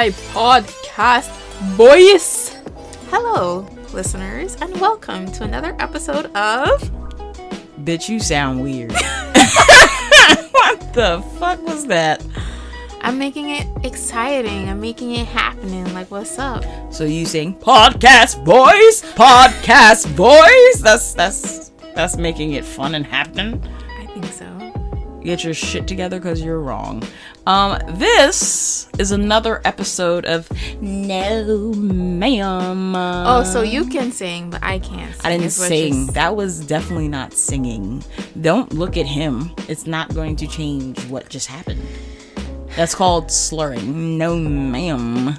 My podcast, boys! Hello, listeners, and welcome to another episode of... Bitch, you sound weird. What the fuck was that? I'm making it exciting. I'm making it happening. Like, what's up? So you sing, podcast, boys! Podcast, boys! That's making it fun and happening? I think so. Get your shit together because you're wrong. This is another episode of No Ma'am. Oh, so you can sing, but I can't sing. I didn't sing. That was definitely not singing. Don't look at him. It's not going to change what just happened. That's called slurring. No ma'am.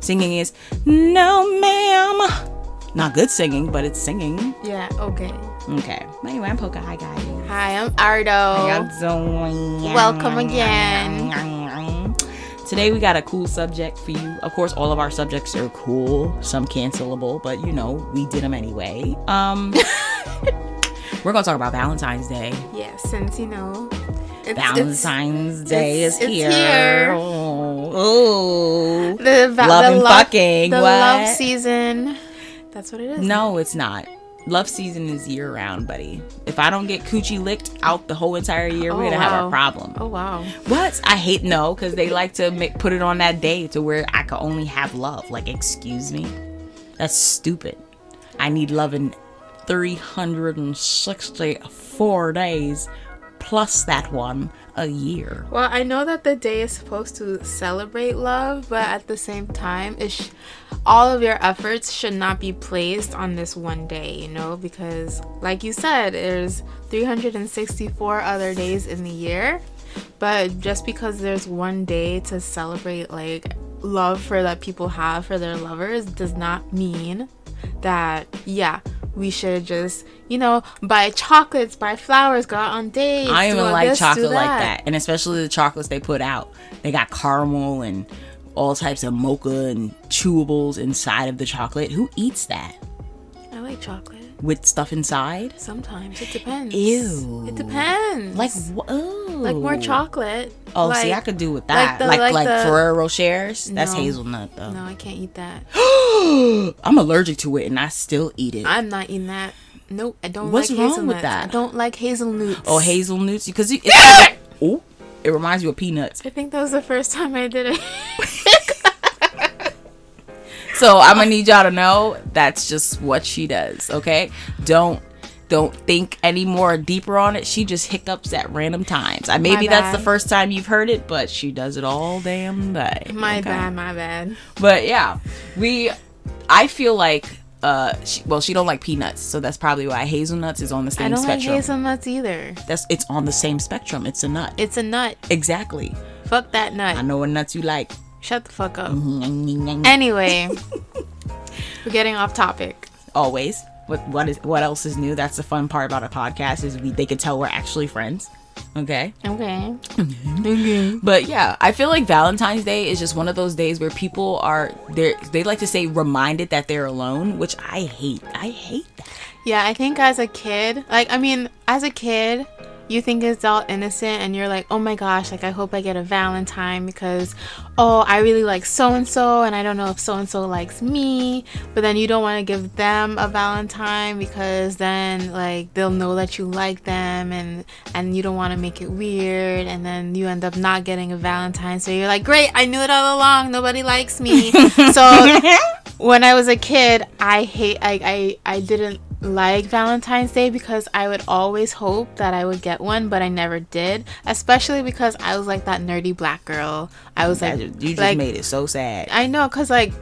Singing is no ma'am. Not good singing, but it's singing. Yeah, okay. Okay. Anyway, I'm Poca. Hi, guys. Hi, I'm Ardo. How y'all doing? Welcome again. Today, we got a cool subject for you. Of course, all of our subjects are cool. Some cancelable, but, you know, we did them anyway. We're going to talk about Valentine's Day. Yeah, since, you know... Valentine's Day is here. Oh. The love and fucking. The love season. That's what it is. No, it's not. Love season is year round, buddy. If I don't get coochie licked out the whole entire year, we're gonna have a problem. Oh wow. What? I hate because they like to put it on that day to where I can only have love. Like, excuse me, that's stupid. I need love in 364 days plus that one a year. Well, I know that the day is supposed to celebrate love, but at the same time, all of your efforts should not be placed on this one day, you know, because like you said, there's 364 other days in the year, but just because there's one day to celebrate like love for that people have for their lovers does not mean that, yeah, we should just, you know, buy chocolates, buy flowers, go out on dates. I don't even like chocolate like that. And especially the chocolates they put out. They got caramel and all types of mocha and chewables inside of the chocolate. Who eats that? I like chocolate. With stuff inside? Sometimes. It depends. Ew. It depends. Like, like more chocolate. Oh, like, see, I could do with that. Like the Ferrero Rochers? No. That's hazelnut, though. No, I can't eat that. I'm allergic to it, and I still eat it. I'm not eating that. Nope, I don't like hazelnuts. What's wrong with that? I don't like hazelnuts. Oh, hazelnuts? Because it's like... Oh, it reminds you of peanuts. I think that was the first time I did it. So, I'm going to need y'all to know that's just what she does, okay? Don't think any more deeper on it. She just hiccups at random times. Maybe that's the first time you've heard it, but she does it all damn day. My bad. But yeah, I feel like, she don't like peanuts, so that's probably why hazelnuts is on the same spectrum. I don't like hazelnuts either. It's on the same spectrum. It's a nut. It's a nut. Exactly. Fuck that nut. I know what nuts you like. Shut the fuck up. Anyway, we're getting off topic. Always. What else is new? That's the fun part about a podcast is they can tell we're actually friends. Okay. Okay. But yeah, I feel like Valentine's Day is just one of those days where people are they like to say reminded that they're alone, which I hate. I hate that. Yeah, I think as a kid, you think it's all innocent and you're like, oh my gosh, like I hope I get a Valentine because, I really like so-and-so and I don't know if so-and-so likes me. But then you don't want to give them a Valentine because then like they'll know that you like them and you don't want to make it weird. And then you end up not getting a Valentine. So you're like, great, I knew it all along. Nobody likes me. So when I was a kid, I didn't like Valentine's Day because I would always hope that I would get one, but I never did, especially because I was like that nerdy black girl. I was like, you just like, made it so sad. I know, because like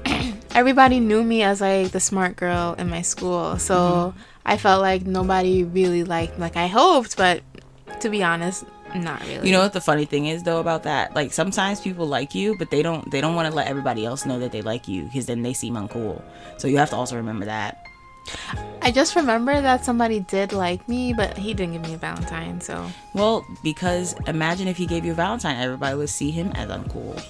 everybody knew me as like the smart girl in my school, so I felt like nobody really liked me. Like I hoped, but to be honest, not really. You know what the funny thing is though about that, like sometimes people like you but they don't want to let everybody else know that they like you because then they seem uncool, so you have to also remember that. I just remember that somebody did like me, but he didn't give me a Valentine, so... Well, because imagine if he gave you a Valentine, everybody would see him as uncool.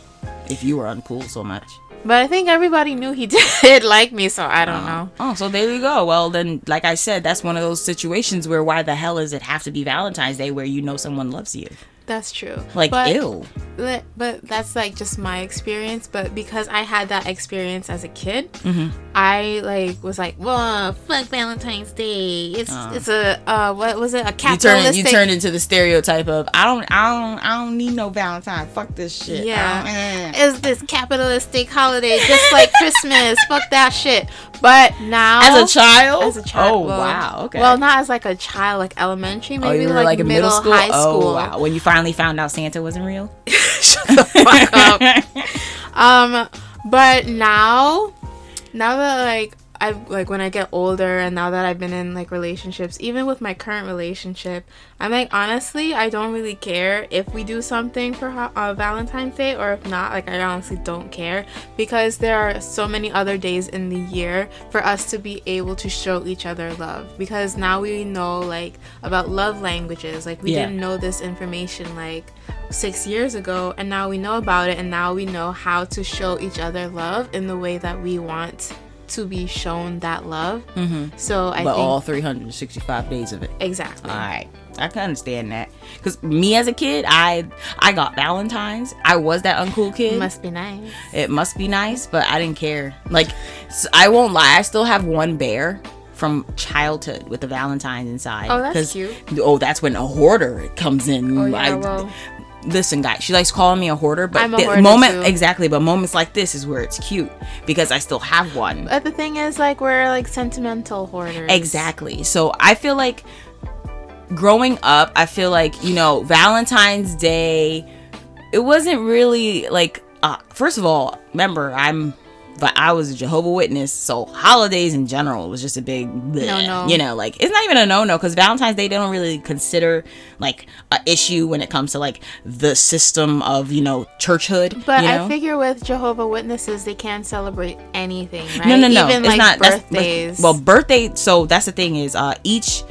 If you were uncool so much. But I think everybody knew he did like me, so I don't know. Oh, so there you go. Well, then, like I said, that's one of those situations where why the hell does it have to be Valentine's Day where you know someone loves you? That's true. Like, but, ew. But that's, like, just my experience. But because I had that experience as a kid, mm-hmm. I, like, was like, whoa, fuck Valentine's Day. It's a, what was it? A capitalistic... You turn into the stereotype of, I don't need no Valentine. Fuck this shit. Yeah. It's this capitalistic holiday just like Christmas. Fuck that shit. But now... As a child? Oh, well, wow. Okay. Well, not as, like, a child, like, elementary. Maybe, you were, like in middle school? High school. Oh, wow. When you finally found out Santa wasn't real? Shut the fuck up. But now that like I've like when I get older and now that I've been in like relationships, even with my current relationship, I'm like, honestly, I don't really care if we do something for Valentine's Day or if not. Like, I honestly don't care because there are so many other days in the year for us to be able to show each other love, because now we know like about love languages. Like, we didn't know this information like 6 years ago, and now we know about it, and now we know how to show each other love in the way that we want to be shown that love. Mm-hmm. So I think all 365 days of it. Exactly. All right, I can understand that, because me as a kid, I got Valentines. I was that uncool kid. It must be nice, but I didn't care. Like, I won't lie, I still have one bear from childhood with the Valentine's inside. Oh, that's cute. Oh, that's when a hoarder comes in. Oh, yeah, listen, guys, she likes calling me a hoarder, but I'm a hoarder too. Exactly, but moments like this is where it's cute because I still have one. But the thing is, like, we're like sentimental hoarders. Exactly. So I feel like growing up, I feel like, you know, Valentine's Day, it wasn't really like. First of all, remember, I was a Jehovah's Witness, so holidays in general was just a big bleh, no. You know, like, it's not even a no-no, because Valentine's Day, they don't really consider like an issue when it comes to like the system of, you know, churchhood. But you know? I figure with Jehovah's Witnesses, they can celebrate anything, right? No, even, it's like, not birthdays. Birthday. So that's the thing is, each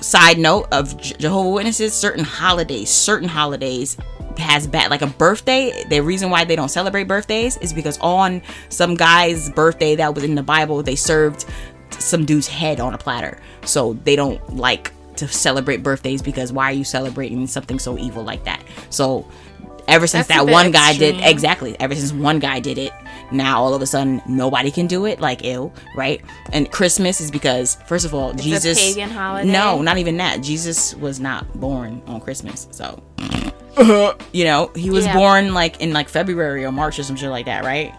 side note of Jehovah's Witnesses, certain holidays. Has bad, like a birthday. The reason why they don't celebrate birthdays is because on some guy's birthday that was in the Bible, they served some dude's head on a platter. So they don't like to celebrate birthdays, because why are you celebrating something so evil like that? So ever since one guy did it, now all of a sudden nobody can do it. Like, ew, right? And Christmas is because, first of all, it's Jesus, a pagan holiday. No, not even that. Jesus was not born on Christmas, so. You know, he was born like in like February or March or some shit like that, right?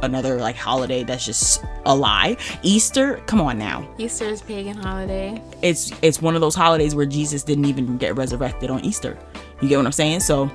Another like holiday that's just a lie. Easter, come on now. Easter is a pagan holiday. It's one of those holidays where Jesus didn't even get resurrected on Easter. You get what I'm saying? So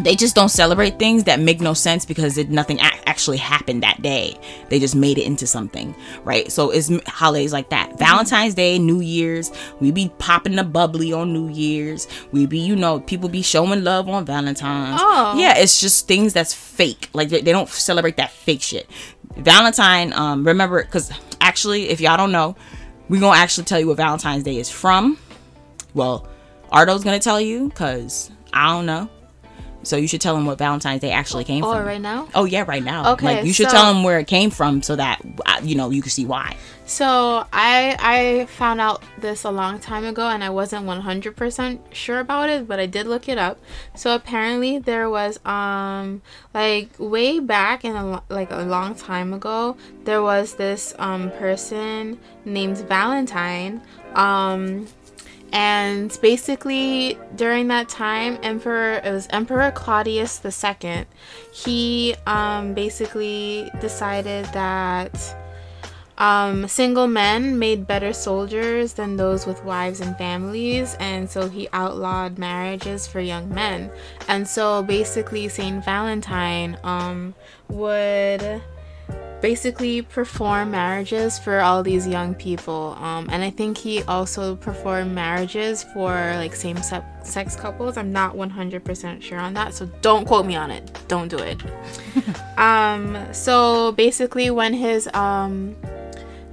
they just don't celebrate things that make no sense, because nothing actually happened that day. They just made it into something, right? So it's holidays like that. Mm-hmm. Valentine's Day, New Year's, we be popping the bubbly on New Year's. We be, you know, people be showing love on Valentine's. Oh. Yeah, it's just things that's fake. Like, they don't celebrate that fake shit. Valentine, remember, because actually, if y'all don't know, we're going to actually tell you what Valentine's Day is from. Well, Ardo's going to tell you, because I don't know. So you should tell them what Valentine's Day actually came from. Oh, right now? Oh, yeah, right now. Okay. Like, you should tell them where it came from so that, you know, you can see why. So I found out this a long time ago, and I wasn't 100% sure about it, but I did look it up. So apparently there was, like, way back in, a long time ago, there was this person named Valentine, and basically during that time, Emperor Claudius II, he basically decided that single men made better soldiers than those with wives and families, and so he outlawed marriages for young men. And so basically Saint Valentine would basically perform marriages for all these young people, and I think he also performed marriages for like same-sex couples. I'm not 100% sure on that, so don't quote me on it. Don't do it. So basically, when his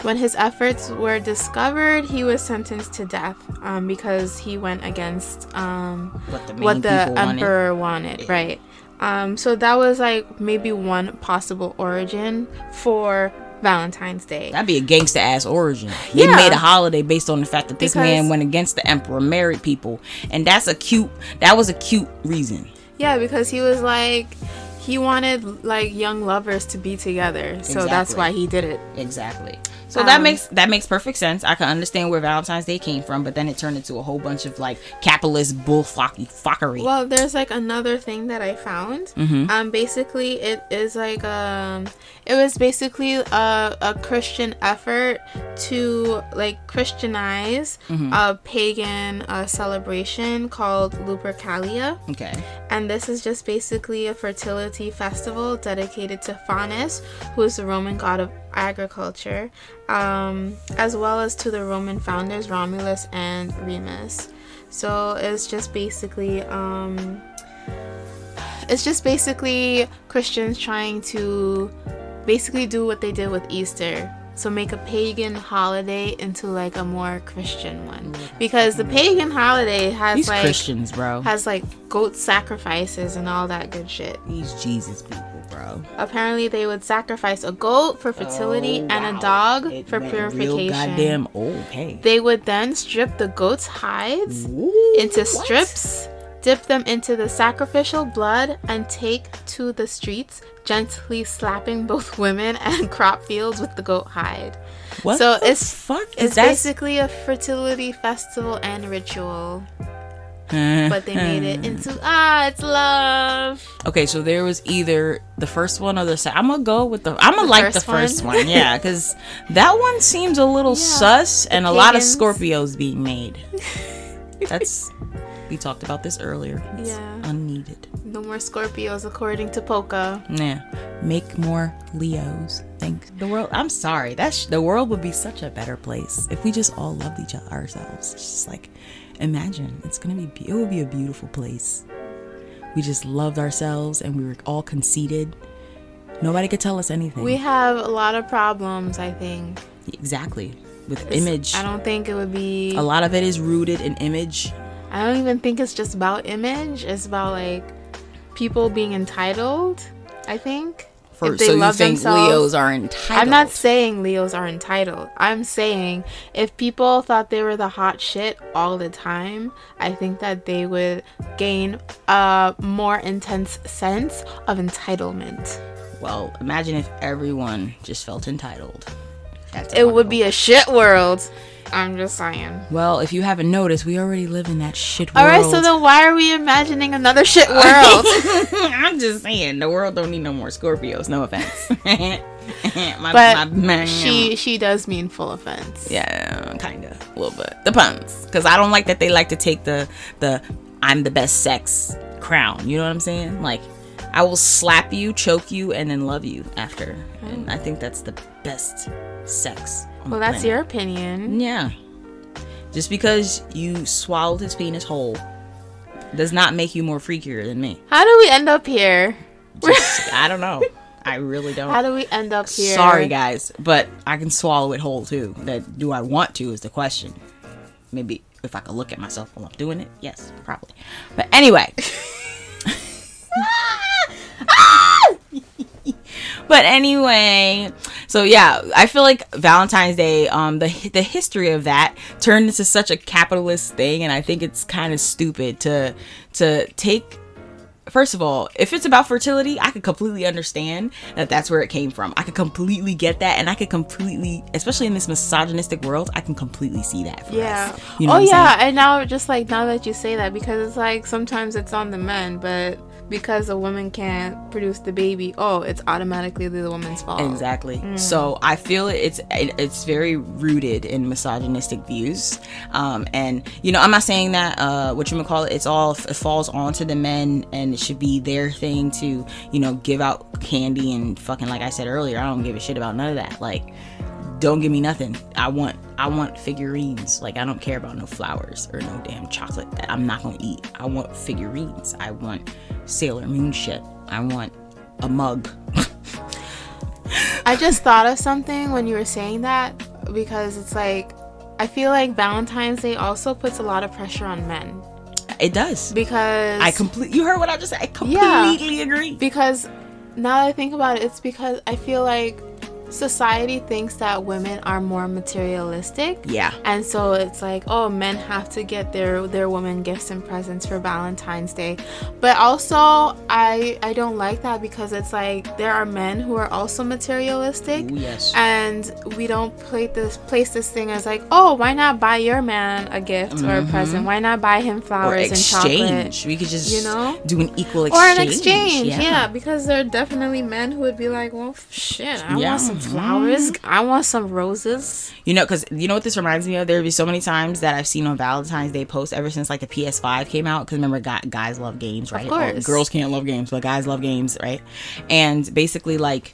efforts were discovered, he was sentenced to death because he went against what the emperor wanted. Right. So that was like maybe one possible origin for Valentine's Day. That'd be a gangster ass origin. They made a holiday based on the fact that this man went against the emperor, married people, and that was a cute reason. Yeah, because he was like, he wanted like young lovers to be together, so that's why he did it. Exactly. So that makes perfect sense. I can understand where Valentine's Day came from, but then it turned into a whole bunch of like capitalist bullfuckery. Well, there's like another thing that I found. Mm-hmm. Basically, it is like it was basically a Christian effort to like Christianize a pagan celebration called Lupercalia. Okay. And this is just basically a fertility festival dedicated to Faunus, who is the Roman god of agriculture, as well as to the Roman founders Romulus and Remus. So it's just basically Christians trying to basically do what they did with Easter. So make a pagan holiday into like a more Christian one, because the pagan holiday has these like Christians, bro, has like goat sacrifices and all that good shit. These Jesus people, bro. Apparently, they would sacrifice a goat for fertility and a dog for purification. Real goddamn okay. They would then strip the goat's hides into strips, dip them into the sacrificial blood, and take to the streets, gently slapping both women and crop fields with the goat hide. What so the it's fuck is it's that? Basically a fertility festival and ritual, but they made it into it's love. Okay, so there was either the first one or the second. I'm gonna go with the first one. Yeah, because that one seems a little sus, and pagans. A lot of Scorpios being made. That's. We talked about this earlier. It's unneeded. No more Scorpios, according to Polka. Nah, make more Leos. Thank the world. I'm sorry. The world would be such a better place if we just all loved each other ourselves. It's just like, imagine it would be a beautiful place. We just loved ourselves and we were all conceited. Nobody could tell us anything. We have a lot of problems, I think. Exactly. With image. I don't think it would be. A lot of it is rooted in image. I don't even think it's just about image. It's about like people being entitled, I think. If they love themselves, Leos are entitled. I'm not saying Leos are entitled. I'm saying if people thought they were the hot shit all the time, I think that they would gain a more intense sense of entitlement. Well, imagine if everyone just felt entitled. It would be a shit world. I'm just saying. Well, if you haven't noticed, we already live in that shit world. All right, so then why are we imagining another shit world? I'm just saying, the world don't need no more Scorpios. No offense. But she does mean full offense. Yeah, kind of. A little bit. The puns. Because I don't like that they like to take the I'm the best sex crown. You know what I'm saying? Like, I will slap you, choke you, and then love you after. And I think that's the best sex. Well, that's your opinion. Yeah. Just because you swallowed his penis whole does not make you more freakier than me. How do we end up here? I don't know. I really don't. How do we end up here? Sorry, guys, but I can swallow it whole, too. That do I want to is the question. Maybe if I could look at myself while I'm doing it. Yes, probably. But anyway. But anyway, so yeah, I feel like Valentine's Day, the history of that turned into such a capitalist thing, and I think it's kind of stupid to take. First of all, if it's about fertility, I could completely understand that that's where it came from. I could completely get that, and I could completely, especially in this misogynistic world, I can completely see that for us. You know what I'm saying? And now just like now that you say that, because it's like sometimes it's on the men, but because a woman can't produce the baby, it's automatically the woman's fault. Exactly. So I feel it's very rooted in misogynistic views, and I'm not saying that it falls onto the men and it should be their thing to give out candy and fucking, like I said earlier, I don't give a shit about none of that. Like, don't give me nothing. I want figurines. Like, I don't care about no flowers or no damn chocolate that I'm not gonna eat. I want figurines. I want Sailor Moon shit. I want a mug. I just thought of something when you were saying that, because it's like, I feel like Valentine's Day also puts a lot of pressure on men. It does. Because you heard what I just said. I completely agree. Because now that I think about it, it's because I feel like society thinks that women are more materialistic. Yeah. And so it's like, oh, men have to get their women gifts and presents for Valentine's Day. But also, I don't like that, because it's like there are men who are also materialistic. Ooh, yes. And we don't place this thing as like, oh, why not buy your man a gift mm-hmm. or a present? Why not buy him flowers and chocolate? Or exchange. We could just do an equal exchange. Or an exchange, yeah. Because there are definitely men who would be like, well, shit, I want some flowers. I want some roses. You know, because you know what this reminds me of? There would be so many times that I've seen on Valentine's Day posts ever since like the PS5 came out. Because remember, guys love games, right? Of course. Well, girls can't love games, but guys love games, right? And basically, like,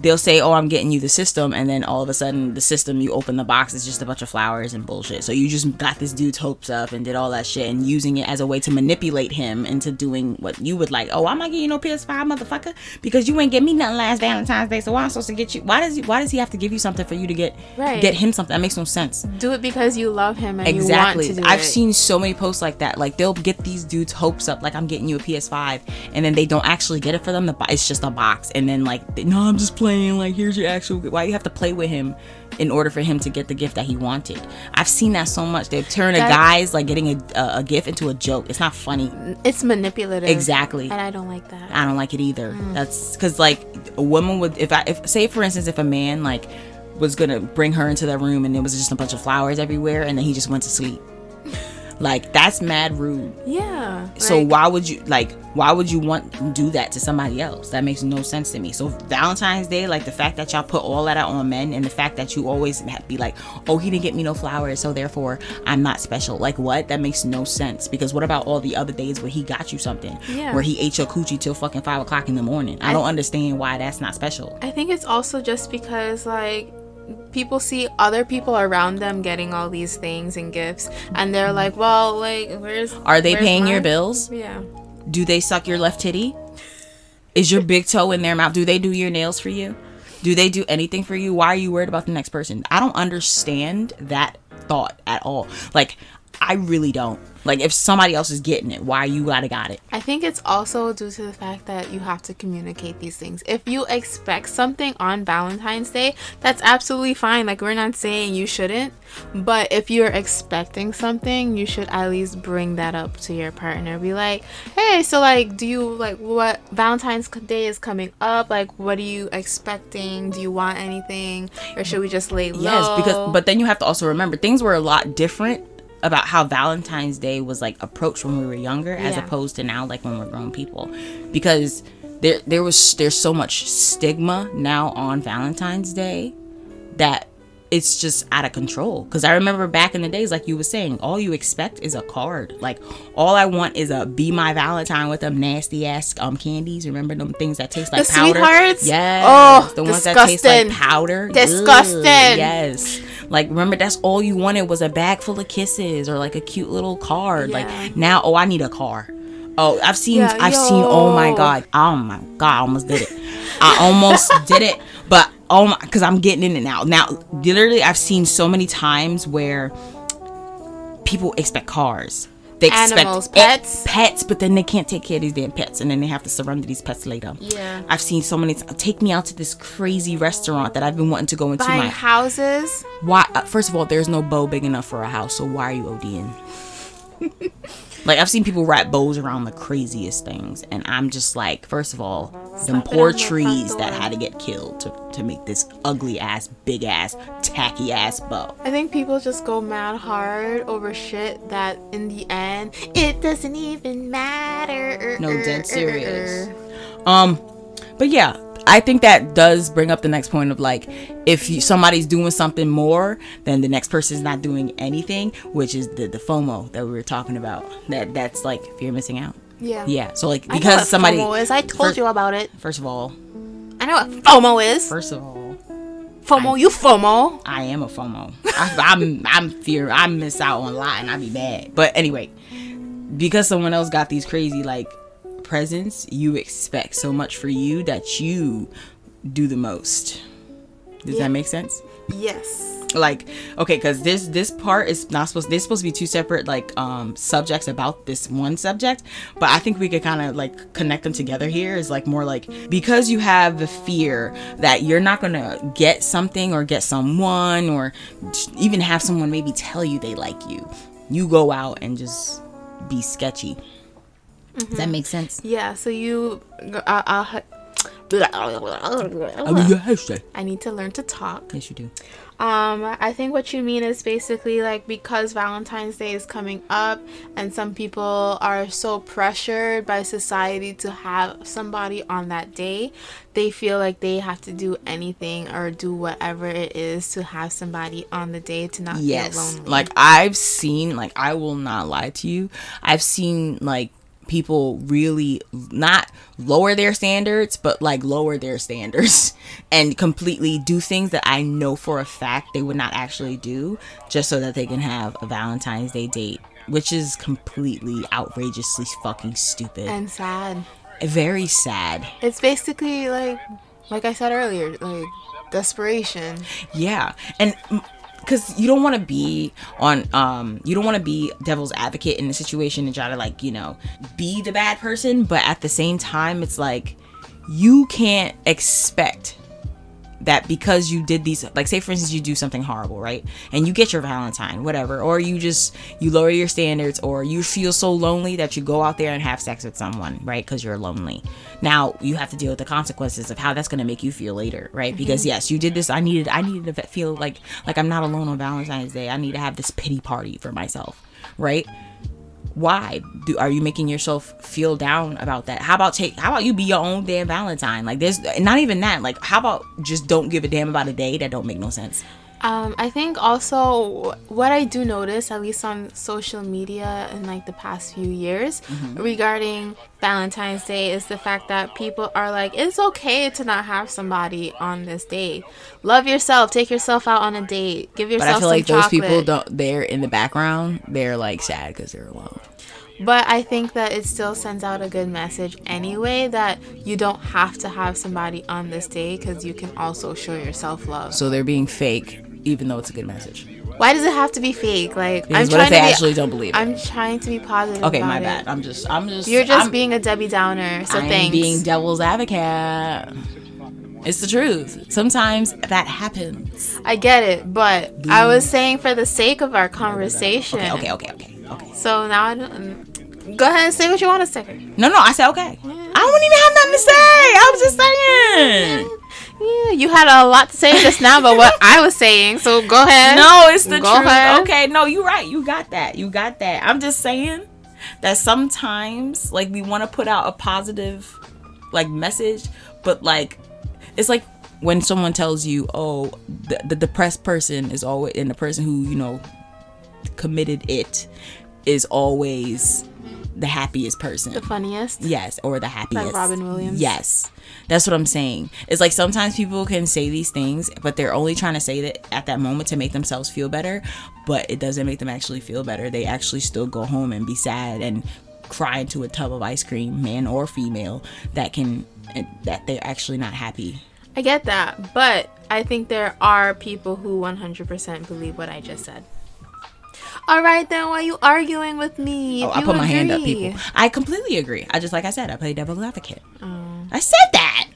they'll say, oh, I'm getting you the system, and then all of a sudden the system, you open the box, it's just a bunch of flowers and bullshit. So you just got this dude's hopes up and did all that shit, and using it as a way to manipulate him into doing what you would like. Oh, I'm not getting you no PS5, motherfucker, because you ain't get me nothing last Valentine's Day, so why I'm supposed to get you? Why does he have to give you something for you to get him something? That makes no sense. Do it because you love him and you want to do I've seen so many posts like that. Like, they'll get these dudes hopes up, like, I'm getting you a PS5, and then they don't actually get it for them. It's just a box, and then like, no, I'm just playing. Like, here's your actual. Why you have to play with him in order for him to get the gift that he wanted? I've seen that so much. They've turned a guy's like getting a gift into a joke. It's not funny. It's manipulative. Exactly. And I don't like that. I don't like it either. That's because, like, a woman would, say for instance, if a man like was gonna bring her into that room and there was just a bunch of flowers everywhere, and then he just went to sleep. Like, that's mad rude. Yeah. So why would you want to do that to somebody else? That makes no sense to me. So Valentine's Day, like, the fact that y'all put all that out on men, and the fact that you always be like, oh, he didn't get me no flowers, so therefore I'm not special. Like, what? That makes no sense. Because what about all the other days where he got you something? Yeah. Where he ate your coochie till fucking 5:00 in the morning? I don't understand why that's not special. I think it's also just because, like, people see other people around them getting all these things and gifts, and they're like, well, like, where's paying your bills? Yeah. Do they suck your left titty? Is your big toe in their mouth? Do they do your nails for you? Do they do anything for you? Why are you worried about the next person? I don't understand that thought at all. Like, I really don't. Like, if somebody else is getting it, why you gotta got it? I think it's also due to the fact that you have to communicate these things. If you expect something on Valentine's Day, that's absolutely fine. Like, we're not saying you shouldn't. But if you're expecting something, you should at least bring that up to your partner. Be like, hey, so, like, do you, like, what, Valentine's Day is coming up. Like, what are you expecting? Do you want anything? Or should we just lay low? Yes, but then you have to also remember, things were a lot different about how Valentine's Day was, like, approached when we were younger as opposed to now, like, when we're grown people, because there's so much stigma now on Valentine's Day that it's just out of control. Because I remember back in the days, like you were saying, all you expect is a card. Like, all I want is a Be My Valentine with them nasty ass candies. Remember them things that taste like the powder? The sweethearts? Yes. Oh, the ones that taste like powder. Disgusting. Ugh, yes. Like, remember, that's all you wanted was a bag full of kisses or like a cute little card. Yeah. Like, now, oh, I need a car. Oh, I've seen. Oh my god, I almost did it. But oh my, because I'm getting in it now. Now, literally, I've seen so many times where people expect cars. They expect animals, pets, but then they can't take care of these damn pets, and then they have to surrender these pets later. Yeah, I've seen so many. Take me out to this crazy restaurant that I've been wanting to go into. Buying houses. Why? First of all, there's no bow big enough for a house, so why are you ODing? Like, I've seen people wrap bows around the craziest things, and I'm just like, first of all, them poor trees that had to get killed to make this ugly ass, big ass, tacky ass bow. I think people just go mad hard over shit that in the end it doesn't even matter. No, dead serious. But yeah, I think that does bring up the next point of, like, if somebody's doing something more, then the next person's not doing anything, which is the FOMO that we were talking about. That's like fear of missing out. Yeah. Yeah. So, like, because I know what somebody FOMO is. I told you about it. First of all, I know what FOMO is. First of all, FOMO. You FOMO. I am a FOMO. I'm fear. I miss out on a lot, and I be mad. But anyway, because someone else got these crazy, like, presents, you expect so much for you that you do the most. Does that make sense? Yes. like, okay, because this part is not supposed, there's supposed to be two separate like subjects about this one subject, but I think we could kind of like connect them together here. Is like more like, because you have the fear that you're not gonna get something or get someone or even have someone maybe tell you they like you, you go out and just be sketchy. Mm-hmm. Does that make sense? Yeah, so you I need to learn to talk. Yes, you do. I think what you mean is basically like, because Valentine's Day is coming up and some people are so pressured by society to have somebody on that day, they feel like they have to do anything or do whatever it is to have somebody on the day to not feel lonely. Like, I've seen, like, I will not lie to you, I've seen like people really not lower their standards, but like lower their standards and completely do things that I know for a fact they would not actually do just so that they can have a Valentine's Day date, which is completely outrageously fucking stupid and sad. Very sad. It's basically like I said earlier, like desperation. Yeah. And because you don't want to be on, you don't want to be devil's advocate in the situation and try to, like, you know, be the bad person. But at the same time, it's like, you can't expect that because you did these, like, say, for instance, you do something horrible, right? And you get your Valentine, whatever. Or you just, you lower your standards, or you feel so lonely that you go out there and have sex with someone, right? Because you're lonely. Now you have to deal with the consequences of how that's going to make you feel later, right? Mm-hmm. Because yes, you did this. I needed to feel like I'm not alone on Valentine's Day. I need to have this pity party for myself, right? Why are you making yourself feel down about that? How about you be your own damn Valentine? Like, there's not even that. Like, how about just don't give a damn about a day that don't make no sense? I think also what I do notice, at least on social media in like the past few years, mm-hmm. regarding Valentine's Day, is the fact that people are like, it's okay to not have somebody on this day. Love yourself. Take yourself out on a date. Give yourself some chocolate. But I feel like those people don't, they're in the background. They're like sad because they're alone. But I think that it still sends out a good message anyway, that you don't have to have somebody on this day because you can also show yourself love. So they're being fake, even though it's a good message. Why does it have to be fake? Like, because what if they actually don't believe it? I'm trying to be positive. Okay, my bad. I'm just. You're just being a Debbie Downer. So thanks. I'm being devil's advocate. It's the truth. Sometimes that happens. I get it, but I was saying for the sake of our conversation. Okay. So now I don't, go ahead and say what you want to say. No, I said okay. Yeah. I don't even have nothing to say. I was just saying. Yeah, you had a lot to say just now about what I was saying. So go ahead. No, it's the truth. Ahead. Okay, no, you're right. You got that. I'm just saying that sometimes, like, we want to put out a positive, like, message, but, like, it's like when someone tells you, oh, the depressed person is always, and the person who, you know, committed it is always the happiest person, the funniest, yes, or the happiest, like Robin Williams. Yes, that's what I'm saying. It's like sometimes people can say these things, but they're only trying to say that at that moment to make themselves feel better, but it doesn't make them actually feel better. They actually still go home and be sad and cry into a tub of ice cream, man or female, that they're actually not happy. I get that, but I think there are people who 100% believe what I just said. All right, then, why are you arguing with me? Oh, I put my hand up, people. I completely agree. I just, like I said, I play devil's advocate. Oh. I said that.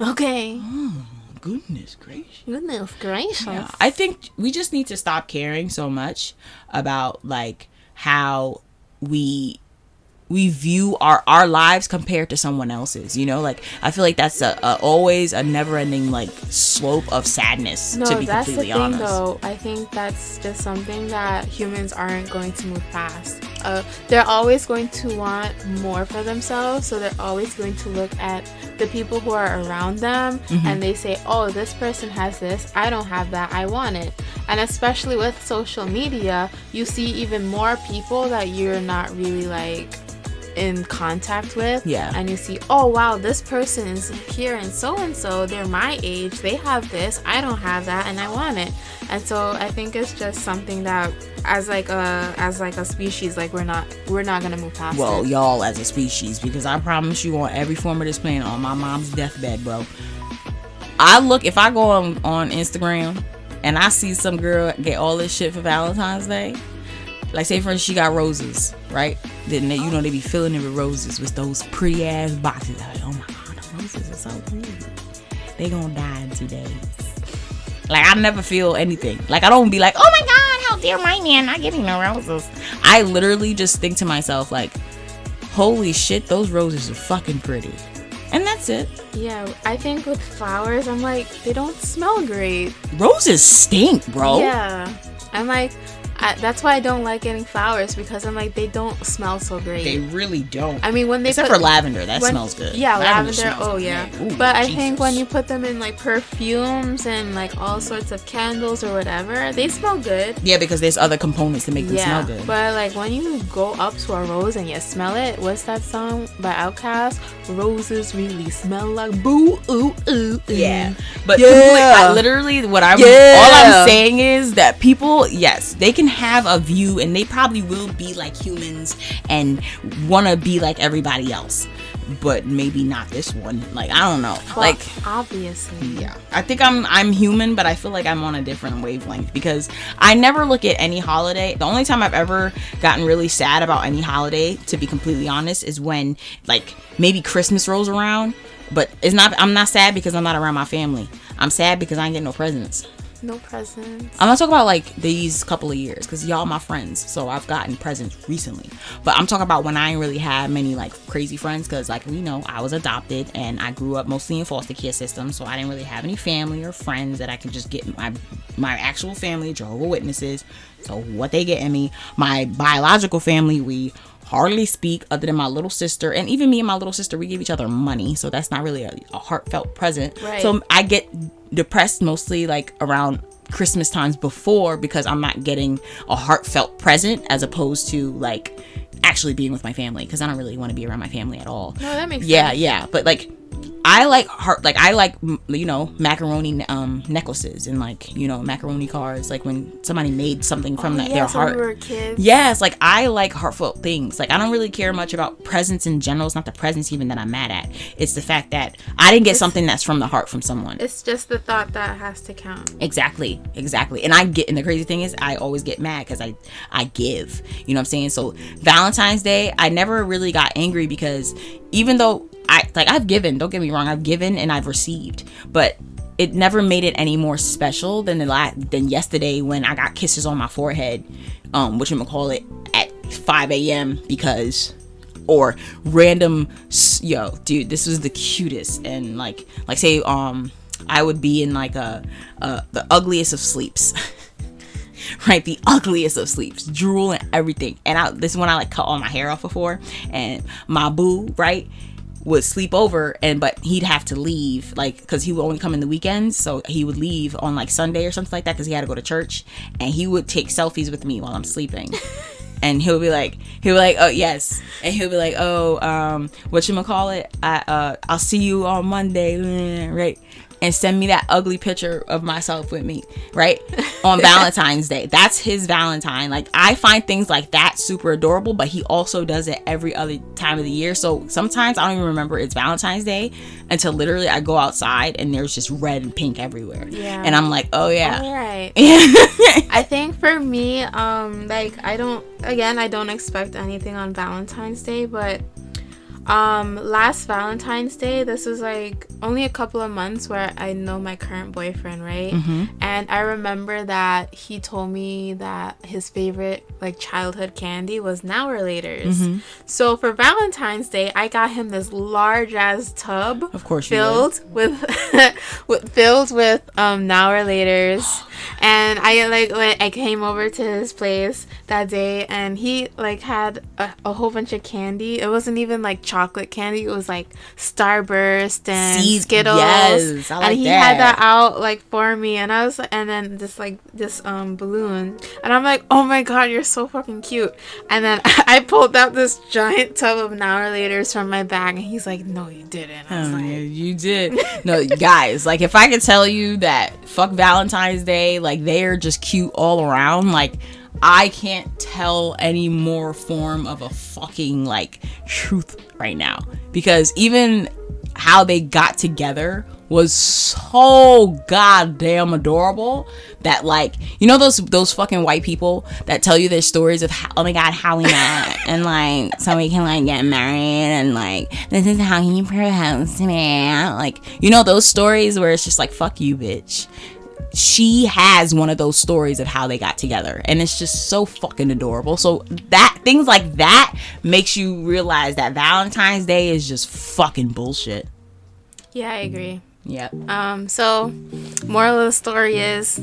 Okay. Oh, goodness gracious. Yeah, I think we just need to stop caring so much about, like, how we view our lives compared to someone else's, you know? Like, I feel like that's always a never-ending, like, slope of sadness, to be completely honest. No, that's the thing, though. I think that's just something that humans aren't going to move past. They're always going to want more for themselves, so they're always going to look at the people who are around them, mm-hmm. and they say, oh, this person has this. I don't have that. I want it. And especially with social media, you see even more people that you're not really, like, in contact with, yeah, and you see, oh wow, this person is here and so they're my age, they have this, I don't have that, and I want it. And so I think it's just something that as like a species, like, we're not gonna move past. Well, y'all as a species, because I promise you, on every form of this planet, on my mom's deathbed, bro, I look, if I go on Instagram and I see some girl get all this shit for Valentine's Day. Like, say for instance, she got roses, right? Then they, you know, they be filling it with roses, with those pretty ass boxes. Like, oh my god, the roses are so pretty. They gonna die in 2 days. Like, I never feel anything. Like, I don't be like, oh my god, how dare my man not getting no roses. I literally just think to myself, like, holy shit, those roses are fucking pretty. And that's it. Yeah, I think with flowers, I'm like, they don't smell great. Roses stink, bro. Yeah. I'm like, that's why I don't like getting flowers, because I'm like, they don't smell so great. They really don't. I mean, when they except for lavender, that smells good. Yeah, lavender. Oh yeah. Ooh, but I think when you put them in like perfumes and like all sorts of candles or whatever, they smell good. Yeah, because there's other components to make them smell good. But like when you go up to a rose and you smell it, what's that song by Outkast? Roses really smell like boo ooh ooh. Yeah. But I literally all I'm saying is that people, yes, they can have a view and they probably will be like humans and want to be like everybody else, but maybe not this one. Like, I don't know. Well, like, obviously, yeah, I think I'm human, but I feel like I'm on a different wavelength, because I never look at any holiday. The only time I've ever gotten really sad about any holiday, to be completely honest, is when like maybe Christmas rolls around. But it's not, I'm not sad because I'm not around my family. I'm sad because I ain't getting no presents. No presents. I'm not talking about like these couple of years, because y'all my friends, so I've gotten presents recently. But I'm talking about when I ain't really had many like crazy friends, because like we know I was adopted and I grew up mostly in foster care system, so I didn't really have any family or friends that I could just get. My actual family, Jehovah's Witnesses, so what they get in me. My biological family, we hardly speak other than my little sister, and even me and my little sister, we give each other money, so that's not really a heartfelt present, right. So I get depressed mostly like around Christmas times before, because I'm not getting a heartfelt present as opposed to like actually being with my family, because I don't really want to be around my family at all. No, that makes sense. Yeah, but like I like heart, like I like, you know, macaroni necklaces and like, you know, macaroni cards, like when somebody made something from their heart. We were kids. Yes, like I like heartfelt things. Like I don't really care much about presents in general. It's not the presents even that I'm mad at. It's the fact that I didn't get something that's from the heart from someone. It's just the thought that has to count. Exactly. And the crazy thing is I always get mad because I give. You know what I'm saying? So Valentine's Day, I never really got angry, because even though I've given, don't get me wrong, I've given and I've received, but it never made it any more special than than yesterday when I got kisses on my forehead, whatchamacallit, at 5 a.m. or random, yo, dude, this was the cutest, and like say, I would be in like the ugliest of sleeps. Right, the ugliest of sleeps, drool and everything, and this is when I like cut all my hair off before, and my boo, right, would sleep over, but he'd have to leave, like, because he would only come in the weekends, so he would leave on like Sunday or something like that, because he had to go to church, and he would take selfies with me while I'm sleeping. And he'll be like, oh yes, and he'll be like, oh, whatchamacallit, I'll see you on Monday, right? And send me that ugly picture of myself with me, right? On Valentine's Day. That's his Valentine. Like, I find things like that super adorable, but he also does it every other time of the year. So sometimes I don't even remember it's Valentine's Day until literally I go outside and there's just red and pink everywhere. Yeah. And I'm like, oh yeah. All right. I think for me, I don't expect anything on Valentine's Day, but last Valentine's Day, this was like only a couple of months where I know my current boyfriend, right? Mm-hmm. And I remember that he told me that his favorite like childhood candy was Now or Laters. Mm-hmm. So for Valentine's Day, I got him this large ass tub, of course, filled with Now or Laters. And I like when I came over to his place that day, and he like had a whole bunch of candy. It wasn't even like chocolate candy, it was like Starburst and Skittles. Yes, I like and he that. Had that out like for me, and I was, and then this like this balloon, and I'm like, oh my god, you're so fucking cute. And then I pulled out this giant tub of Now or Laters from my bag, and he's like, no, you didn't. I was like, you did. No, guys, like if I could tell you that fuck Valentine's Day, like they're just cute all around. Like I can't tell any more form of a fucking like truth right now, because even how they got together was so goddamn adorable that, like, you know those fucking white people that tell you their stories of how, oh my god, how we met and like somebody can like get married and like this is how you propose to me, like, you know those stories where it's just like, fuck you, bitch. She has one of those stories of how they got together, and it's just so fucking adorable. So that things like that makes you realize that Valentine's Day is just fucking bullshit. Yeah, I agree. Yep. So moral of the story is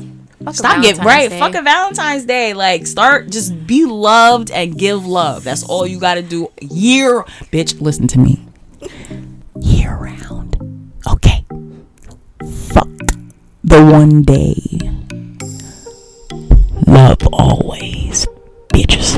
stop getting right. Fuck a Valentine's Day. Like, start, just be loved and give love. That's all you gotta do. Year, bitch, listen to me. Year round. Okay. Fuck the one day. Love always, bitches.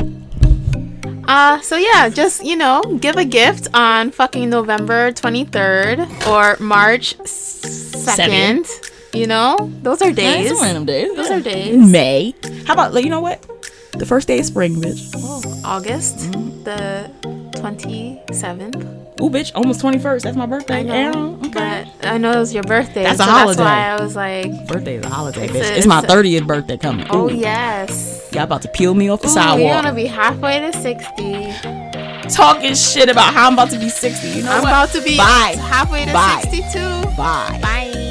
So yeah, just, you know, give a gift on fucking November 23rd or March 2nd. 7th. You know, those are days. That's random days. Those are days. May. How about, like, you know what? The first day of spring, bitch. Oh, August the 27th. Ooh, bitch, almost 21st. That's my birthday. I know, okay. But I know it was your birthday. That's a holiday. That's why I was like... Birthday is a holiday, bitch. It's my 30th birthday coming. Ooh. Oh, yes. Y'all about to peel me off the sidewalk. We're going to be halfway to 60. Talking shit about how I'm about to be 60. You know I'm about to be halfway to 62. Bye. Bye.